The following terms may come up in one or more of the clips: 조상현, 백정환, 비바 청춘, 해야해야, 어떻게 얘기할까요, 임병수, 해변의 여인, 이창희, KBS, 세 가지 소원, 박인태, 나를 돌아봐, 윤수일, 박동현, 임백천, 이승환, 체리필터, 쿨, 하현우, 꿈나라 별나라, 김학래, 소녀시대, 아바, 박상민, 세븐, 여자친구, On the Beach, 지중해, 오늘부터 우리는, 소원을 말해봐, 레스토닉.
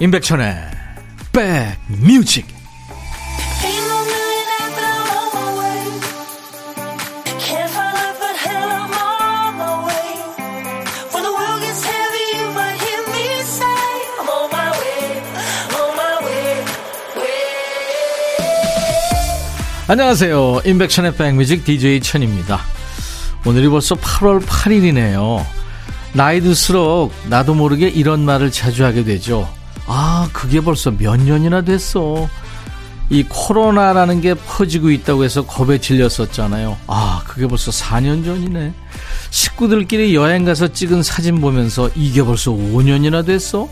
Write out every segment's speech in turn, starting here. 임백천의 백뮤직. 안녕하세요, 임백천의 백뮤직 DJ 천입니다. 오늘이 벌써 8월 8일이네요. 나이 들수록 나도 모르게 이런 말을 자주 하게 되죠. 아, 그게 벌써 몇 년이나 됐어. 이 코로나라는 게 퍼지고 있다고 해서 겁에 질렸었잖아요. 아, 그게 벌써 4년 전이네. 식구들끼리 여행 가서 찍은 사진 보면서 이게 벌써 5년이나 됐어.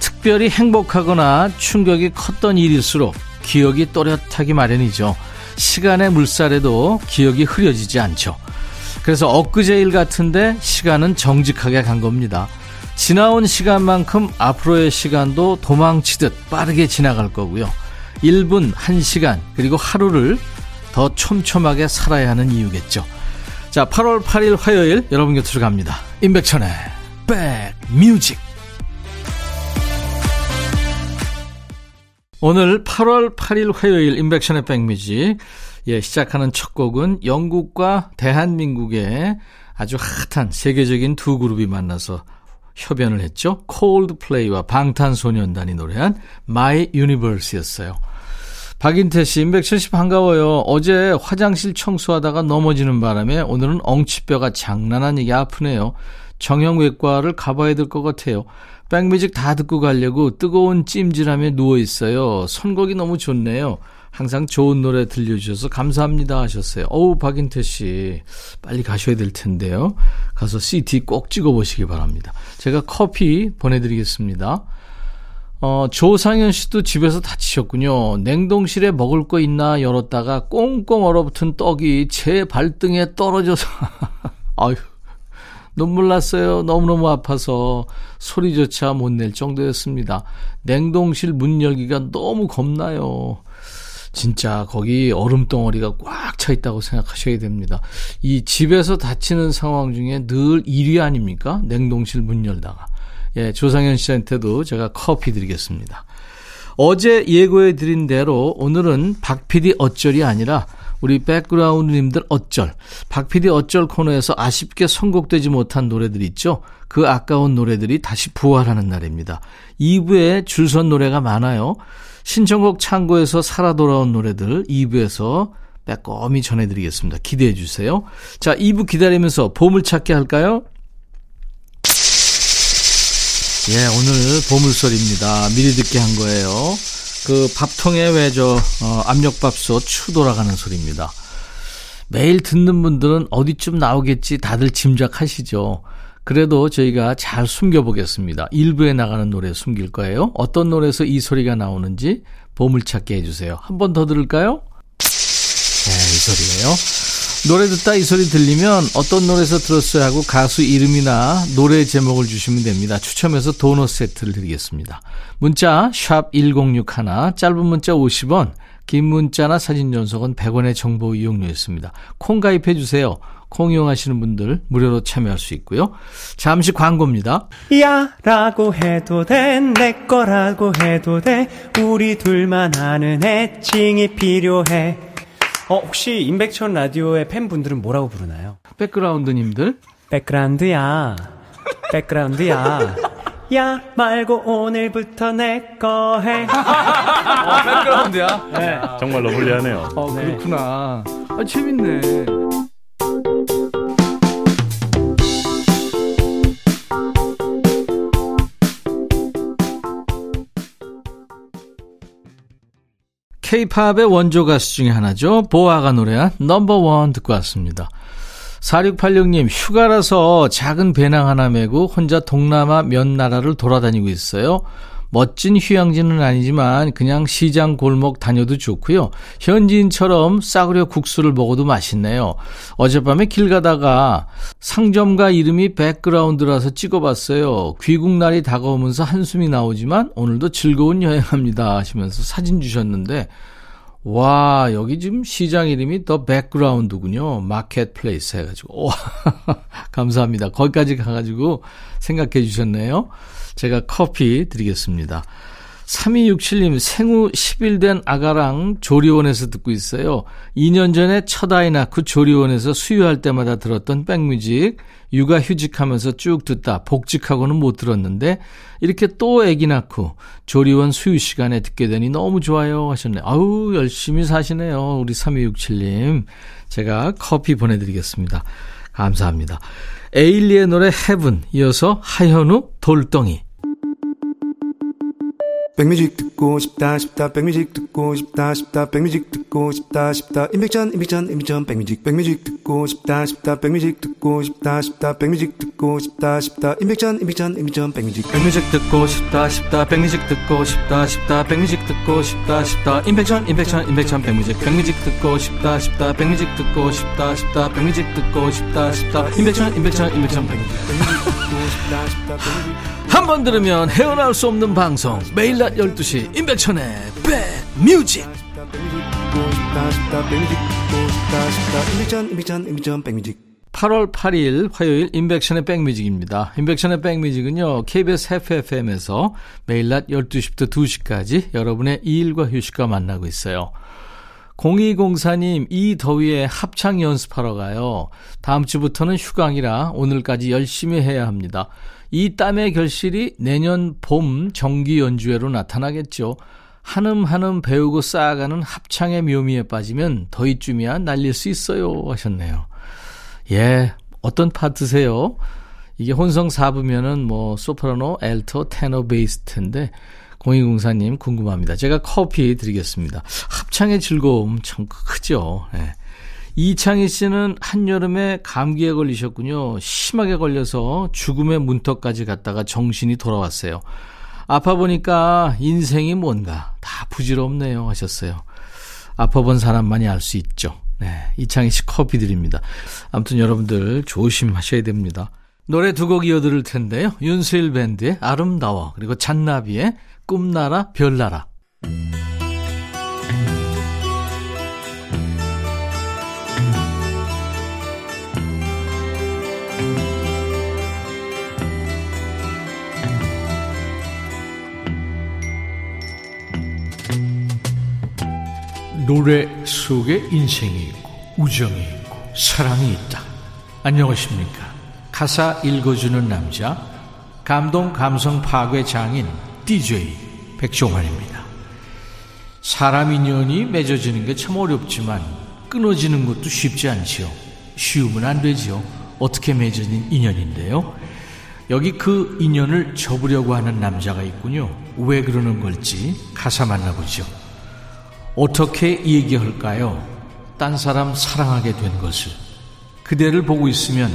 특별히 행복하거나 충격이 컸던 일일수록 기억이 또렷하기 마련이죠. 시간의 물살에도 기억이 흐려지지 않죠. 그래서 엊그제 일 같은데 시간은 정직하게 간 겁니다. 지나온 시간만큼 앞으로의 시간도 도망치듯 빠르게 지나갈 거고요. 1분, 1시간, 그리고 하루를 더 촘촘하게 살아야 하는 이유겠죠. 자, 8월 8일 화요일 여러분 곁으로 갑니다. 임백천의 백뮤직. 오늘 8월 8일 화요일 임백천의 백뮤직. 예, 시작하는 첫 곡은 영국과 대한민국의 아주 핫한 세계적인 두 그룹이 만나서 협연을 했죠. 콜드플레이와 방탄소년단이 노래한 My Universe였어요. 박인태 씨, 임백천 씨 반가워요. 어제 화장실 청소하다가 넘어지는 바람에 오늘은 엉치뼈가 장난 아니게 아프네요. 정형외과를 가봐야 될 것 같아요. 백뮤직 다 듣고 가려고 뜨거운 찜질함에 누워있어요. 선곡이 너무 좋네요. 항상 좋은 노래 들려주셔서 감사합니다 하셨어요. 어우, 박인태 씨 빨리 가셔야 될 텐데요. 가서 CT 꼭 찍어보시기 바랍니다. 제가 커피 보내드리겠습니다. 조상현 씨도 집에서 다치셨군요. 냉동실에 먹을 거 있나 열었다가 꽁꽁 얼어붙은 떡이 제 발등에 떨어져서 아유, 눈물 났어요. 너무너무 아파서 소리조차 못 낼 정도였습니다. 냉동실 문 열기가 너무 겁나요. 진짜 거기 얼음덩어리가 꽉 차 있다고 생각하셔야 됩니다. 이 집에서 다치는 상황 중에 늘 1위 아닙니까? 냉동실 문 열다가. 예, 조상현 씨한테도 제가 커피 드리겠습니다. 어제 예고해드린 대로 오늘은 박PD 어쩔이 아니라 우리 백그라운드님들 어쩔, 박PD 어쩔 코너에서 아쉽게 선곡되지 못한 노래들 있죠. 그 아까운 노래들이 다시 부활하는 날입니다. 2부에 줄선 노래가 많아요. 신청곡 창고에서 살아 돌아온 노래들 2부에서 빼꼼히 전해드리겠습니다. 기대해 주세요. 자, 2부 기다리면서 보물찾기 할까요? 예, 오늘 보물소리입니다. 미리 듣게 한 거예요. 그 밥통에 왜 압력밥솥 추 돌아가는 소리입니다. 매일 듣는 분들은 어디쯤 나오겠지 다들 짐작하시죠. 그래도 저희가 잘 숨겨보겠습니다. 일부에 나가는 노래 숨길 거예요. 어떤 노래에서 이 소리가 나오는지 보물찾게 해주세요. 한 번 더 들을까요? 네, 이 소리예요. 노래 듣다 이 소리 들리면 어떤 노래에서 들었어요 하고 가수 이름이나 노래 제목을 주시면 됩니다. 추첨해서 도넛 세트를 드리겠습니다. 문자 샵 1061, 짧은 문자 50원, 긴 문자나 사진 전송은 100원의 정보 이용료였습니다. 콩 가입해 주세요. 콩 이용하시는 분들 무료로 참여할 수 있고요. 잠시 광고입니다. 야 라고 해도 돼, 내 거라고 해도 돼, 우리 둘만 아는 애칭이 필요해. 혹시 임백천 라디오의 팬분들은 뭐라고 부르나요? 백그라운드님들? 백그라운드야, 백그라운드야. 야 말고 오늘부터 내 거 해. 백그라운드야? 네. 정말로 불리하네요. 네. 그렇구나. 아, 재밌네. K-POP의 원조 가수 중에 하나죠. 보아가 노래한 넘버원 듣고 왔습니다. 4686님, 휴가라서 작은 배낭 하나 메고 혼자 동남아 몇 나라를 돌아다니고 있어요. 멋진 휴양지는 아니지만 그냥 시장 골목 다녀도 좋고요. 현지인처럼 싸구려 국수를 먹어도 맛있네요. 어젯밤에 길 가다가 상점가 이름이 백그라운드라서 찍어봤어요. 귀국날이 다가오면서 한숨이 나오지만 오늘도 즐거운 여행합니다 하시면서 사진 주셨는데 와, 여기 지금 시장 이름이 더 백그라운드군요. 마켓플레이스 해가지고. 와, 감사합니다. 거기까지 가가지고 생각해 주셨네요. 제가 커피 드리겠습니다. 3267님, 생후 10일 된 아가랑 조리원에서 듣고 있어요. 2년 전에 첫 아이 낳고 조리원에서 수유할 때마다 들었던 백뮤직, 육아 휴직하면서 쭉 듣다 복직하고는 못 들었는데 이렇게 또 아기 낳고 조리원 수유 시간에 듣게 되니 너무 좋아요 하셨네요. 아우, 열심히 사시네요, 우리 3267님. 제가 커피 보내드리겠습니다. 감사합니다. 에일리의 노래 해븐, 이어서 하현우 돌덩이. 백뮤직 듣고 싶다 싶다 백뮤직 듣고 싶다 싶다 백뮤직 듣고 싶다 싶다 임백천 백뮤직 듣고 싶다 싶다 백뮤직 듣고 싶다 싶다 백뮤직 듣고 싶다 싶다 임백천 백뮤직 듣고 싶다 싶다 백뮤직 듣고 싶다 싶다 백뮤직 듣고 싶다 싶다 임백천 백뮤직 듣고 싶다 싶다 백뮤직 듣고 싶다 싶다 백뮤직 듣고 싶다 싶다 임백천 한 번 들으면 헤어나올 수 없는 방송, 매일 낮 12시 임백천의 백뮤직. 백뮤직 8월 8일 화요일 임백천의 백뮤직입니다. 임백천의 백뮤직은요, KBS FFM에서 매일 낮 12시부터 2시까지 여러분의 일과 휴식과 만나고 있어요. 0204님, 이 더위에 합창 연습하러 가요. 다음 주부터는 휴강이라 오늘까지 열심히 해야 합니다. 이 땀의 결실이 내년 봄 정기 연주회로 나타나겠죠. 한음 배우고 쌓아가는 합창의 묘미에 빠지면 더위쯤이야 날릴 수 있어요 하셨네요. 예, 어떤 파트세요? 이게 혼성 4부면은 뭐 소프라노, 엘토, 테너, 베이스텐데 0204님 궁금합니다. 제가 커피 드리겠습니다. 합창의 즐거움 참 크죠. 예. 이창희 씨는 한여름에 감기에 걸리셨군요. 심하게 걸려서 죽음의 문턱까지 갔다가 정신이 돌아왔어요. 아파 보니까 인생이 뭔가 다 부질없네요 하셨어요. 아파 본 사람만이 알 수 있죠. 네, 이창희 씨 커피 드립니다. 아무튼 여러분들 조심하셔야 됩니다. 노래 두 곡 이어들을 텐데요. 윤수일 밴드의 아름다워, 그리고 잔나비의 꿈나라 별나라. 노래 속에 인생이 있고 우정이 있고 사랑이 있다. 안녕하십니까. 가사 읽어주는 남자, 감동 감성 파괴 장인 DJ 백종환입니다. 사람 인연이 맺어지는 게 참 어렵지만 끊어지는 것도 쉽지 않지요. 쉬우면 안 되지요. 어떻게 맺어진 인연인데요. 여기 그 인연을 접으려고 하는 남자가 있군요. 왜 그러는 걸지 가사 만나보죠. 어떻게 얘기할까요? 딴 사람 사랑하게 된 것을. 그대를 보고 있으면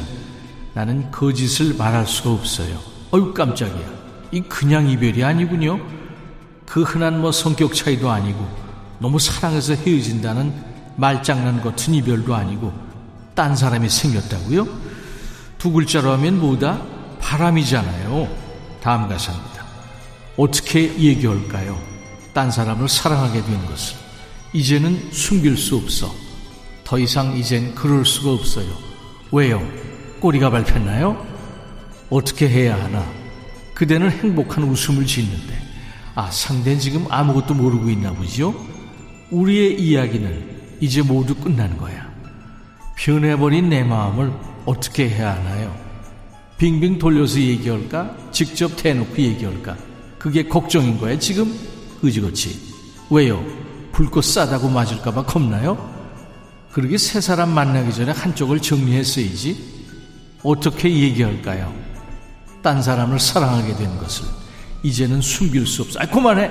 나는 거짓을 말할 수가 없어요. 어휴, 깜짝이야. 이 그냥 이별이 아니군요. 그 흔한 뭐 성격 차이도 아니고 너무 사랑해서 헤어진다는 말장난 같은 이별도 아니고 딴 사람이 생겼다고요? 두 글자로 하면 뭐다? 바람이잖아요. 다음 가사입니다. 어떻게 얘기할까요? 딴 사람을 사랑하게 된 것을. 이제는 숨길 수 없어. 더 이상 이젠 그럴 수가 없어요. 왜요? 꼬리가 밟혔나요? 어떻게 해야 하나? 그대는 행복한 웃음을 짓는데, 아, 상대는 지금 아무것도 모르고 있나 보죠? 우리의 이야기는 이제 모두 끝난 거야. 변해버린 내 마음을 어떻게 해야 하나요? 빙빙 돌려서 얘기할까? 직접 대놓고 얘기할까? 그게 걱정인 거야 지금? 그지그지. 왜요? 불꽃 싸다고 맞을까봐 겁나요? 그러게 세 사람 만나기 전에 한쪽을 정리했어야지. 어떻게 얘기할까요? 딴 사람을 사랑하게 된 것을. 이제는 숨길 수 없어. 아, 그만해.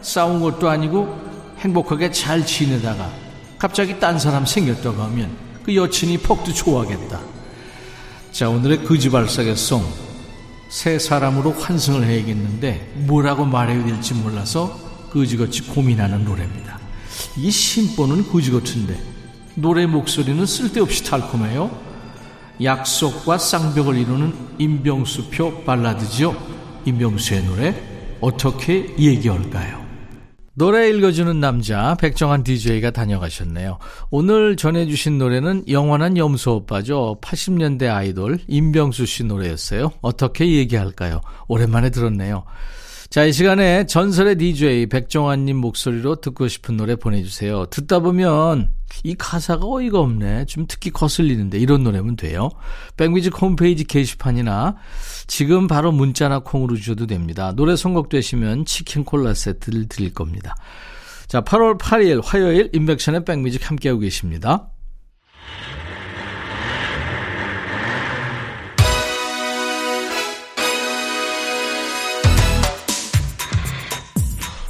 싸운 것도 아니고 행복하게 잘 지내다가 갑자기 딴 사람 생겼다고 하면 그 여친이 퍽도 좋아하겠다. 자, 오늘의 거지발사계송. 세 사람으로 환승을 해야겠는데 뭐라고 말해야 될지 몰라서 거지같이 고민하는 노래입니다. 이 심보는 거지같은데 노래 목소리는 쓸데없이 달콤해요. 약속과 쌍벽을 이루는 임병수표 발라드죠. 임병수의 노래 어떻게 얘기할까요? 노래 읽어주는 남자 백정환 DJ가 다녀가셨네요. 오늘 전해주신 노래는 영원한 염소오빠죠. 80년대 아이돌 임병수 씨 노래였어요. 어떻게 얘기할까요? 오랜만에 들었네요. 자, 이 시간에 전설의 DJ 백정환님 목소리로 듣고 싶은 노래 보내주세요. 듣다 보면 이 가사가 어이가 없네, 좀 듣기 거슬리는데, 이런 노래면 돼요. 백뮤직 홈페이지 게시판이나 지금 바로 문자나 콩으로 주셔도 됩니다. 노래 선곡되시면 치킨 콜라 세트를 드릴 겁니다. 자, 8월 8일 화요일 인백션의 백뮤직 함께하고 계십니다.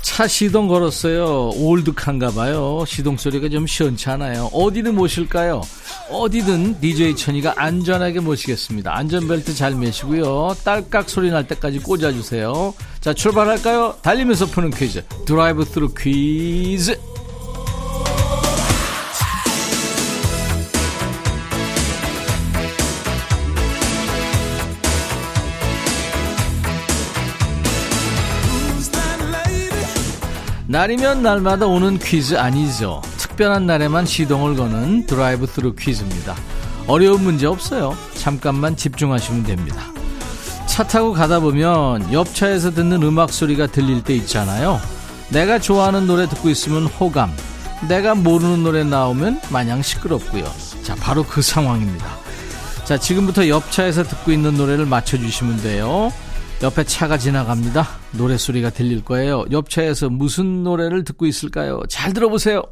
차 시동 걸었어요. 올드카인가 봐요. 시동 소리가 좀 시원찮아요. 어디든 모실까요? 어디든 DJ 천이가 안전하게 모시겠습니다. 안전벨트 잘 매시고요. 딸깍 소리 날 때까지 꽂아주세요. 자, 출발할까요? 달리면서 푸는 퀴즈, 드라이브 스루 퀴즈. 날이면 날마다 오는 퀴즈 아니죠. 특별한 날에만 시동을 거는 드라이브 스루 퀴즈입니다. 어려운 문제 없어요. 잠깐만 집중하시면 됩니다. 차 타고 가다 보면 옆차에서 듣는 음악 소리가 들릴 때 있잖아요. 내가 좋아하는 노래 듣고 있으면 호감, 내가 모르는 노래 나오면 마냥 시끄럽고요. 자, 바로 그 상황입니다. 자, 지금부터 옆차에서 듣고 있는 노래를 맞춰주시면 돼요. 옆에 차가 지나갑니다. 노래 소리가 들릴 거예요. 옆 차에서 무슨 노래를 듣고 있을까요? 잘 들어보세요.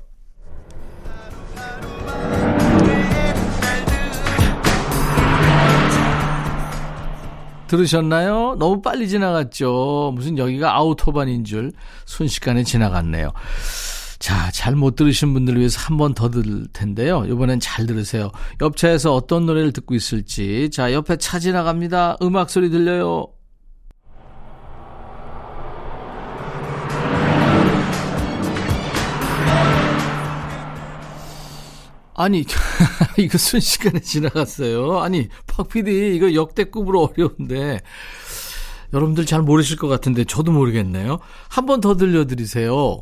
들으셨나요? 너무 빨리 지나갔죠. 무슨 여기가 아우토반인 줄 순식간에 지나갔네요. 자, 잘 못 들으신 분들을 위해서 한 번 더 들을 텐데요. 이번엔 잘 들으세요. 옆 차에서 어떤 노래를 듣고 있을지. 자, 옆에 차 지나갑니다. 음악 소리 들려요. 아니, 이거 순식간에 지나갔어요. 아니, 박 PD, 이거 역대급으로 어려운데, 여러분들 잘 모르실 것 같은데, 저도 모르겠네요. 한 번 더 들려드리세요.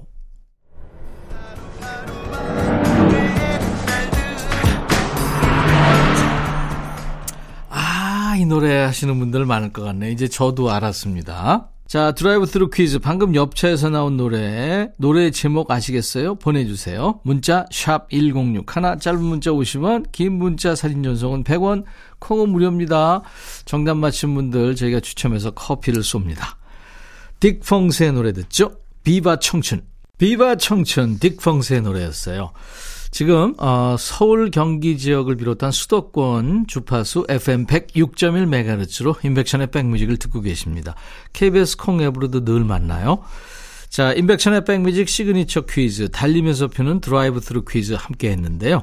아, 이 노래 하시는 분들 많을 것 같네. 이제 저도 알았습니다. 자, 드라이브 스루 퀴즈. 방금 옆차에서 나온 노래 제목 아시겠어요? 보내주세요. 문자 샵 1061, 짧은 문자 50원, 긴 문자 사진 전송은 100원, 콩은 무료입니다. 정답 맞힌 분들 저희가 추첨해서 커피를 쏩니다. 딕펑스의 노래 듣죠? 비바 청춘. 비바 청춘, 딕펑스의 노래였어요. 지금 서울, 경기 지역을 비롯한 수도권 주파수 FM 106.1MHz로 임백천의 백뮤직을 듣고 계십니다. KBS 콩앱으로도 늘 만나요. 자, 임백천의 백뮤직 시그니처 퀴즈, 달리면서 펴는 드라이브 스루 퀴즈 함께 했는데요.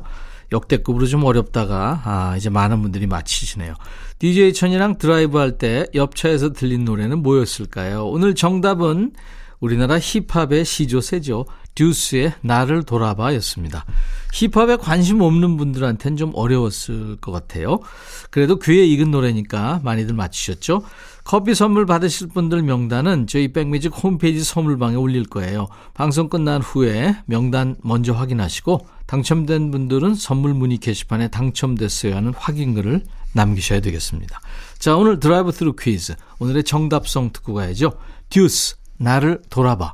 역대급으로 좀 어렵다가 이제 많은 분들이 맞히시네요. DJ 천이랑 드라이브할 때 옆차에서 들린 노래는 뭐였을까요? 오늘 정답은 우리나라 힙합의 시조세죠. 듀스의 나를 돌아봐 였습니다. 힙합에 관심 없는 분들한테는 좀 어려웠을 것 같아요. 그래도 귀에 익은 노래니까 많이들 맞추셨죠. 커피 선물 받으실 분들 명단은 저희 백뮤직 홈페이지 선물방에 올릴 거예요. 방송 끝난 후에 명단 먼저 확인하시고, 당첨된 분들은 선물 문의 게시판에 당첨됐어요 하는 확인글을 남기셔야 되겠습니다. 자, 오늘 드라이브 스루 퀴즈, 오늘의 정답송 듣고 가야죠. 듀스, 나를 돌아봐.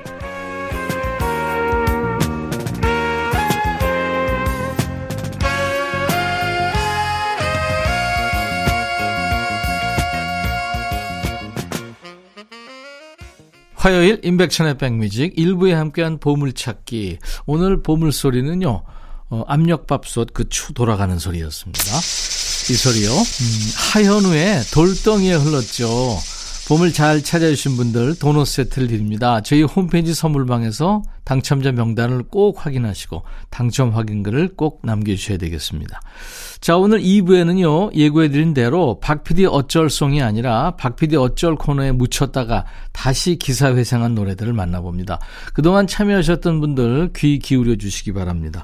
화요일 임백천의 백뮤직 1부에 함께한 보물찾기. 오늘 보물소리는요, 압력밥솥 그 추 돌아가는 소리였습니다. 이 소리요, 하현우의 돌덩이에 흘렀죠. 봄을 잘 찾아주신 분들 도넛 세트를 드립니다. 저희 홈페이지 선물방에서 당첨자 명단을 꼭 확인하시고 당첨 확인글을 꼭 남겨주셔야 되겠습니다. 자, 오늘 2부에는요, 예고해드린 대로 박PD 어쩔송이 아니라 박PD 어쩔 코너에 묻혔다가 다시 기사회생한 노래들을 만나봅니다. 그동안 참여하셨던 분들 귀 기울여 주시기 바랍니다.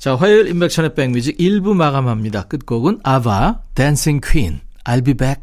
자, 화요일 임백천의 백뮤직 1부 마감합니다. 끝곡은 아바, 댄싱 퀸, I'll be back.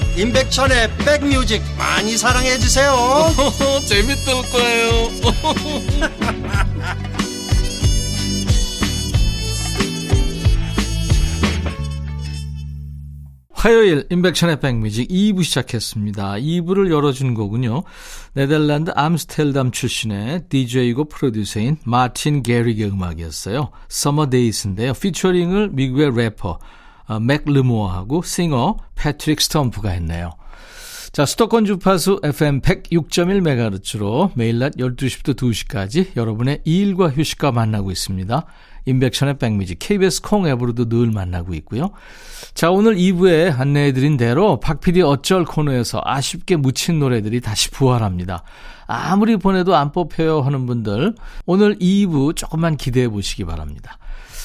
임백천의 백뮤직 많이 사랑해 주세요. 재밌을 거예요. 화요일 임백천의 백뮤직 2부 시작했습니다. 2부를 열어준 곡은요, 네덜란드 암스테르담 출신의 DJ이고 프로듀서인 마틴 게릭의 음악이었어요. Summer Days인데요. 피처링을 미국의 래퍼 맥 르모어하고 싱어 패트릭 스톰프가 했네요. 자, 수도권 주파수 FM 106.1MHz로 매일 낮 12시부터 2시까지 여러분의 일과 휴식과 만나고 있습니다. 임백천의 백뮤직, KBS 콩 앱으로도 늘 만나고 있고요. 자, 오늘 2부에 안내해드린 대로 박PD 어쩔 코너에서 아쉽게 묻힌 노래들이 다시 부활합니다. 아무리 보내도 안 뽑혀요 하는 분들, 오늘 2부 조금만 기대해 보시기 바랍니다.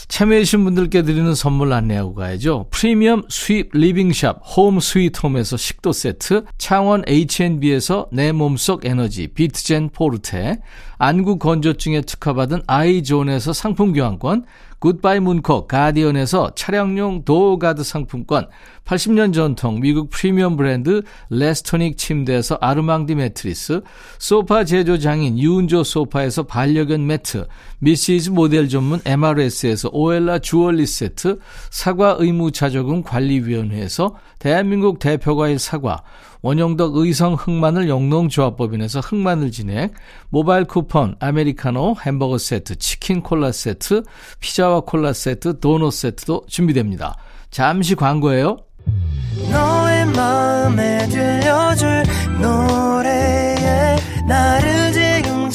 참여해주신 분들께 드리는 선물 안내하고 가야죠. 프리미엄 수입 리빙샵 홈 스위트홈에서 식도 세트, 창원 H&B에서 내 몸속 에너지 비트젠 포르테, 안구 건조증에 특허받은 아이존에서 상품 교환권, 굿바이 문콕 가디언에서 차량용 도어가드 상품권, 80년 전통 미국 프리미엄 브랜드 레스토닉 침대에서 아르망디 매트리스, 소파 제조장인 유은조 소파에서 반려견 매트, 미시즈 모델 전문 MRS에서 오엘라 주얼리 세트, 사과 의무자조금 관리위원회에서 대한민국 대표과일 사과, 원영덕 의성 흑마늘 영농조합법인에서 흑마늘 진액, 모바일 쿠폰, 아메리카노, 햄버거 세트, 치킨 콜라 세트, 피자와 콜라 세트, 도넛 세트도 준비됩니다. 잠시 광고예요. 너의 마음에 들려줄 노래에 나를 지금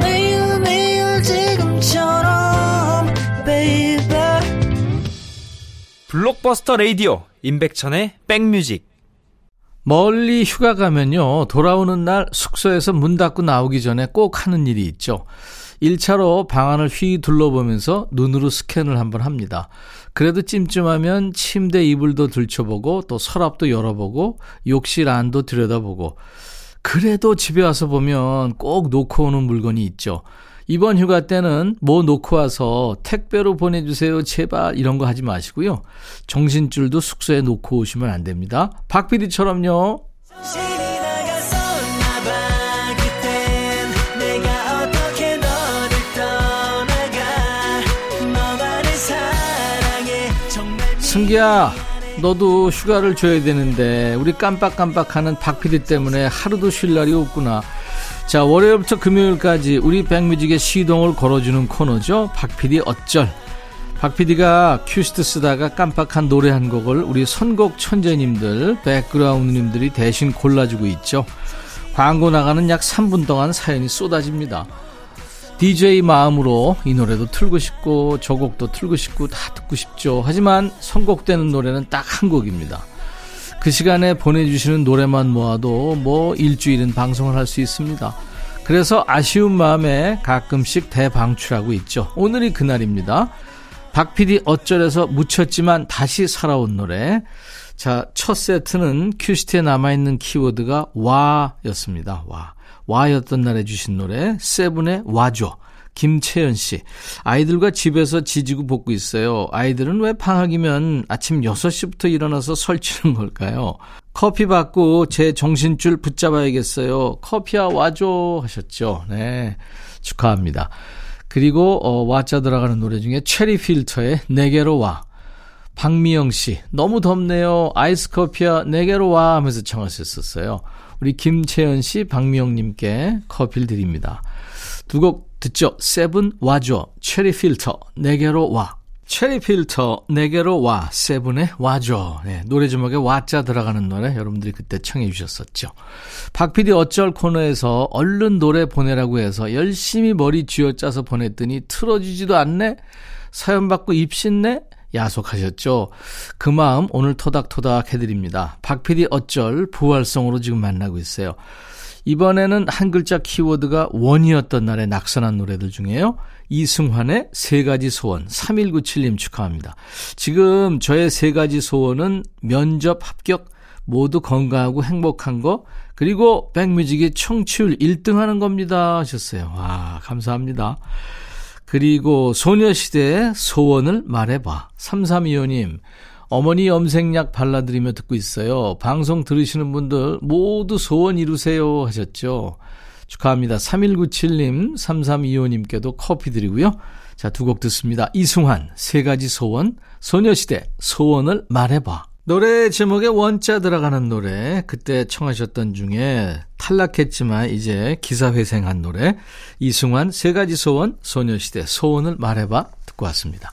매우 지금처럼 baby. 블록버스터 라디오 임백천의 백뮤직. 멀리 휴가 가면요, 돌아오는 날 숙소에서 문 닫고 나오기 전에 꼭 하는 일이 있죠. 1차로 방안을 휘 둘러보면서 눈으로 스캔을 한번 합니다. 그래도 찜찜하면 침대 이불도 들춰보고, 또 서랍도 열어보고, 욕실 안도 들여다보고. 그래도 집에 와서 보면 꼭 놓고 오는 물건이 있죠. 이번 휴가 때는 뭐 놓고 와서 택배로 보내주세요 제발 이런 거 하지 마시고요, 정신줄도 숙소에 놓고 오시면 안 됩니다. 박PD처럼요. 승기야, 너도 휴가를 줘야 되는데 우리 깜빡깜빡하는 박PD 때문에 하루도 쉴 날이 없구나. 자, 월요일부터 금요일까지 우리 백뮤직의 시동을 걸어주는 코너죠. 박PD 어쩔. 박PD가 큐시트 쓰다가 깜빡한 노래 한 곡을 우리 선곡 천재님들, 백그라운드님들이 대신 골라주고 있죠. 광고 나가는 약 3분 동안 사연이 쏟아집니다. DJ 마음으로 이 노래도 틀고 싶고 저 곡도 틀고 싶고 다 듣고 싶죠. 하지만 선곡되는 노래는 딱 한 곡입니다. 그 시간에 보내주시는 노래만 모아도 뭐 일주일은 방송을 할 수 있습니다. 그래서 아쉬운 마음에 가끔씩 대방출하고 있죠. 오늘이 그날입니다. 박PD 어쩔에서 묻혔지만 다시 살아온 노래. 자, 첫 세트는 큐시트에 남아있는 키워드가 와였습니다. 와. 와였던 날 해주신 노래 세븐의 와줘. 김채연 씨. 아이들과 집에서 지지고 볶고 있어요. 아이들은 왜 방학이면 아침 6시부터 일어나서 설치는 걸까요? 커피 받고 제 정신줄 붙잡아야겠어요. 커피야 와줘 하셨죠. 네, 축하합니다. 그리고 와자 들어가는 노래 중에 체리필터의 내게로 와. 박미영 씨. 너무 덥네요. 아이스 커피야 내게로 와 하면서 청하셨었어요. 우리 김채연 씨, 박미영 님께 커피를 드립니다. 두 곡 듣죠. 세븐 와줘, 체리필터 내게로 와. 체리필터 내게로 와, 세븐의 와줘. 네, 노래 제목에 와자 들어가는 노래 여러분들이 그때 청해 주셨었죠. 박PD 어쩔 코너에서 얼른 노래 보내라고 해서 열심히 머리 쥐어짜서 보냈더니 틀어지지도 않네. 사연 받고 입신네. 야속하셨죠. 그 마음 오늘 토닥토닥 해드립니다. 박PD 어쩔 부활성으로 지금 만나고 있어요. 이번에는 한 글자 키워드가 원이었던 날에 낙선한 노래들 중에요. 이승환의 세 가지 소원 3197님 축하합니다. 지금 저의 세 가지 소원은 면접 합격, 모두 건강하고 행복한 거, 그리고 백뮤직이 청취율 1등 하는 겁니다 하셨어요. 와, 감사합니다. 그리고 소녀시대의 소원을 말해봐. 3325님, 어머니 염색약 발라드리며 듣고 있어요. 방송 들으시는 분들 모두 소원 이루세요 하셨죠. 축하합니다. 3197님, 3325님께도 커피 드리고요. 자, 두 곡 듣습니다. 이승환, 세 가지 소원, 소녀시대, 소원을 말해봐. 노래 제목에 원자 들어가는 노래, 그때 청하셨던 중에 탈락했지만 이제 기사회생한 노래 이승환 세 가지 소원 소녀시대 소원을 말해봐 듣고 왔습니다.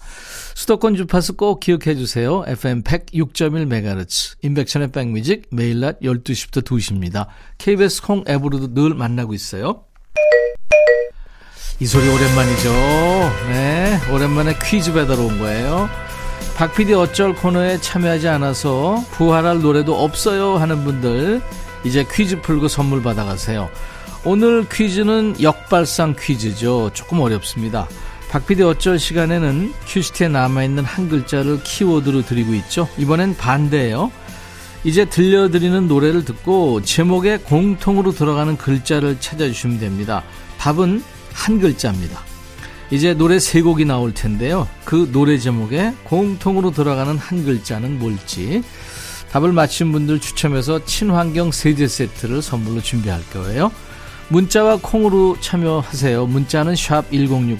수도권 주파수 꼭 기억해 주세요. FM 106.1MHz 임백천의 백뮤직 매일 낮 12시부터 2시입니다. KBS 콩 앱으로도 늘 만나고 있어요. 이 소리 오랜만이죠. 네, 오랜만에 퀴즈 배달 온 거예요. 박PD 어쩔 코너에 참여하지 않아서 부활할 노래도 없어요 하는 분들 이제 퀴즈 풀고 선물 받아가세요. 오늘 퀴즈는 역발상 퀴즈죠. 조금 어렵습니다. 박PD 어쩔 시간에는 큐시트에 남아있는 한 글자를 키워드로 드리고 있죠. 이번엔 반대예요. 이제 들려드리는 노래를 듣고 제목에 공통으로 들어가는 글자를 찾아주시면 됩니다. 답은 한 글자입니다. 이제 노래 세 곡이 나올 텐데요. 그 노래 제목에 공통으로 들어가는 한 글자는 뭘지 답을 맞힌 분들 추첨해서 친환경 세제 세트를 선물로 준비할 거예요. 문자와 콩으로 참여하세요. 문자는 샵 1061,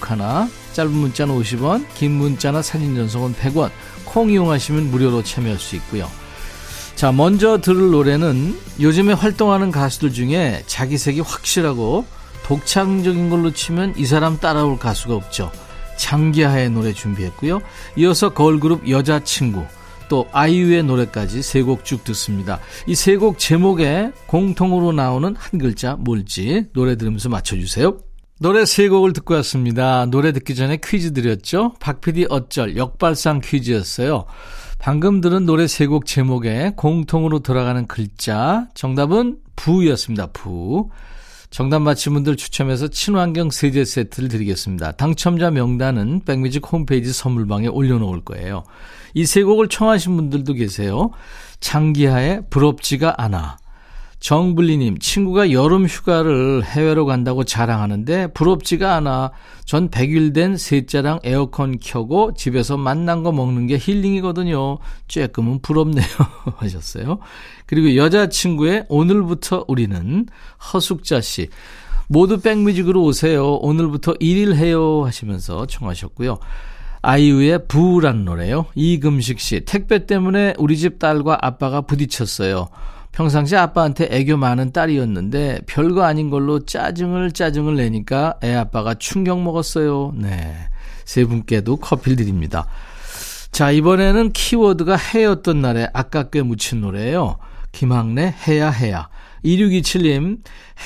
짧은 문자는 50원, 긴 문자나 사진 전송은 100원, 콩 이용하시면 무료로 참여할 수 있고요. 자, 먼저 들을 노래는 요즘에 활동하는 가수들 중에 자기색이 확실하고 독창적인 걸로 치면 이 사람 따라올 가수가 없죠. 장기하의 노래 준비했고요. 이어서 걸그룹 여자친구, 또 아이유의 노래까지 세 곡 쭉 듣습니다. 이 세 곡 제목에 공통으로 나오는 한 글자 뭘지 노래 들으면서 맞춰주세요. 노래 세 곡을 듣고 왔습니다. 노래 듣기 전에 퀴즈 드렸죠. 박PD 어쩔 역발상 퀴즈였어요. 방금 들은 노래 세 곡 제목에 공통으로 들어가는 글자 정답은 부였습니다. 부. 정답 맞힌 분들 추첨해서 친환경 세제 세트를 드리겠습니다. 당첨자 명단은 백뮤직 홈페이지 선물방에 올려놓을 거예요. 이 세 곡을 청하신 분들도 계세요. 장기하의 부럽지가 않아. 정블리님, 친구가 여름 휴가를 해외로 간다고 자랑하는데 부럽지가 않아. 전 100일 된 셋째랑 에어컨 켜고 집에서 맛난 거 먹는 게 힐링이거든요. 쬐끔은 부럽네요 하셨어요. 그리고 여자친구의 오늘부터 우리는 허숙자씨. 모두 백뮤직으로 오세요. 오늘부터 1일 해요 하시면서 청하셨고요. 아이유의 부란 노래요. 이금식씨. 택배 때문에 우리 집 딸과 아빠가 부딪혔어요. 평상시 아빠한테 애교 많은 딸이었는데 별거 아닌 걸로 짜증을 내니까 애 아빠가 충격 먹었어요. 네, 세 분께도 커피를 드립니다. 자, 이번에는 키워드가 해였던 날에 아깝게 묻힌 노래예요. 김학래 해야해야. 2627님,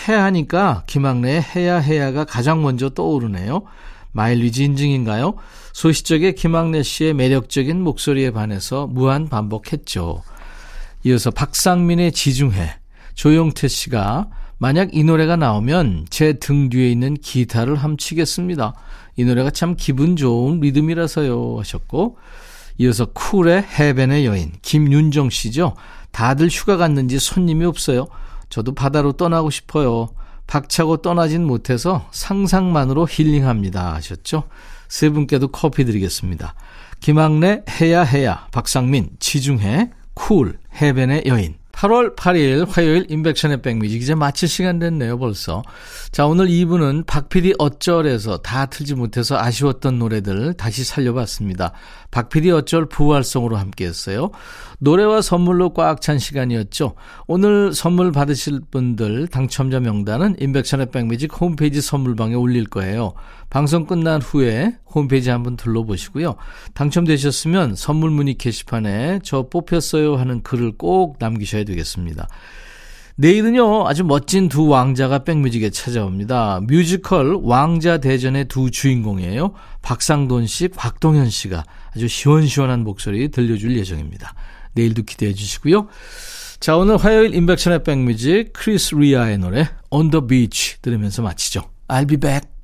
해 하니까 김학래의 해야해야가 가장 먼저 떠오르네요. 마일리지 인증인가요? 소시적의 김학래 씨의 매력적인 목소리에 반해서 무한 반복했죠. 이어서 박상민의 지중해. 조용태 씨가 만약 이 노래가 나오면 제 등 뒤에 있는 기타를 함치겠습니다. 이 노래가 참 기분 좋은 리듬이라서요 하셨고, 이어서 쿨의 해변의 여인, 김윤정 씨죠. 다들 휴가 갔는지 손님이 없어요. 저도 바다로 떠나고 싶어요. 박차고 떠나진 못해서 상상만으로 힐링합니다 하셨죠. 세 분께도 커피 드리겠습니다. 김학래, 해야해야, 박상민, 지중해, 쿨, 해변의 여인. 8월 8일 화요일 임백천의 백뮤직 이제 마칠 시간 됐네요 벌써. 자, 오늘 2부는 박PD 어쩔에서 다 틀지 못해서 아쉬웠던 노래들 다시 살려봤습니다. 박PD 어쩔 부활송으로 함께했어요. 노래와 선물로 꽉 찬 시간이었죠. 오늘 선물 받으실 분들 당첨자 명단은 임백천의 백뮤직 홈페이지 선물방에 올릴 거예요. 방송 끝난 후에 홈페이지 한번 둘러보시고요. 당첨되셨으면 선물 문의 게시판에 저 뽑혔어요 하는 글을 꼭 남기셔야 되겠습니다. 내일은요, 아주 멋진 두 왕자가 백뮤직에 찾아옵니다. 뮤지컬 왕자 대전의 두 주인공이에요. 박상돈 씨, 박동현 씨가 아주 시원시원한 목소리 들려줄 예정입니다. 내일도 기대해 주시고요. 자, 오늘 화요일 임백천의 백뮤직 크리스 리아의 노래 On the Beach 들으면서 마치죠. I'll be back.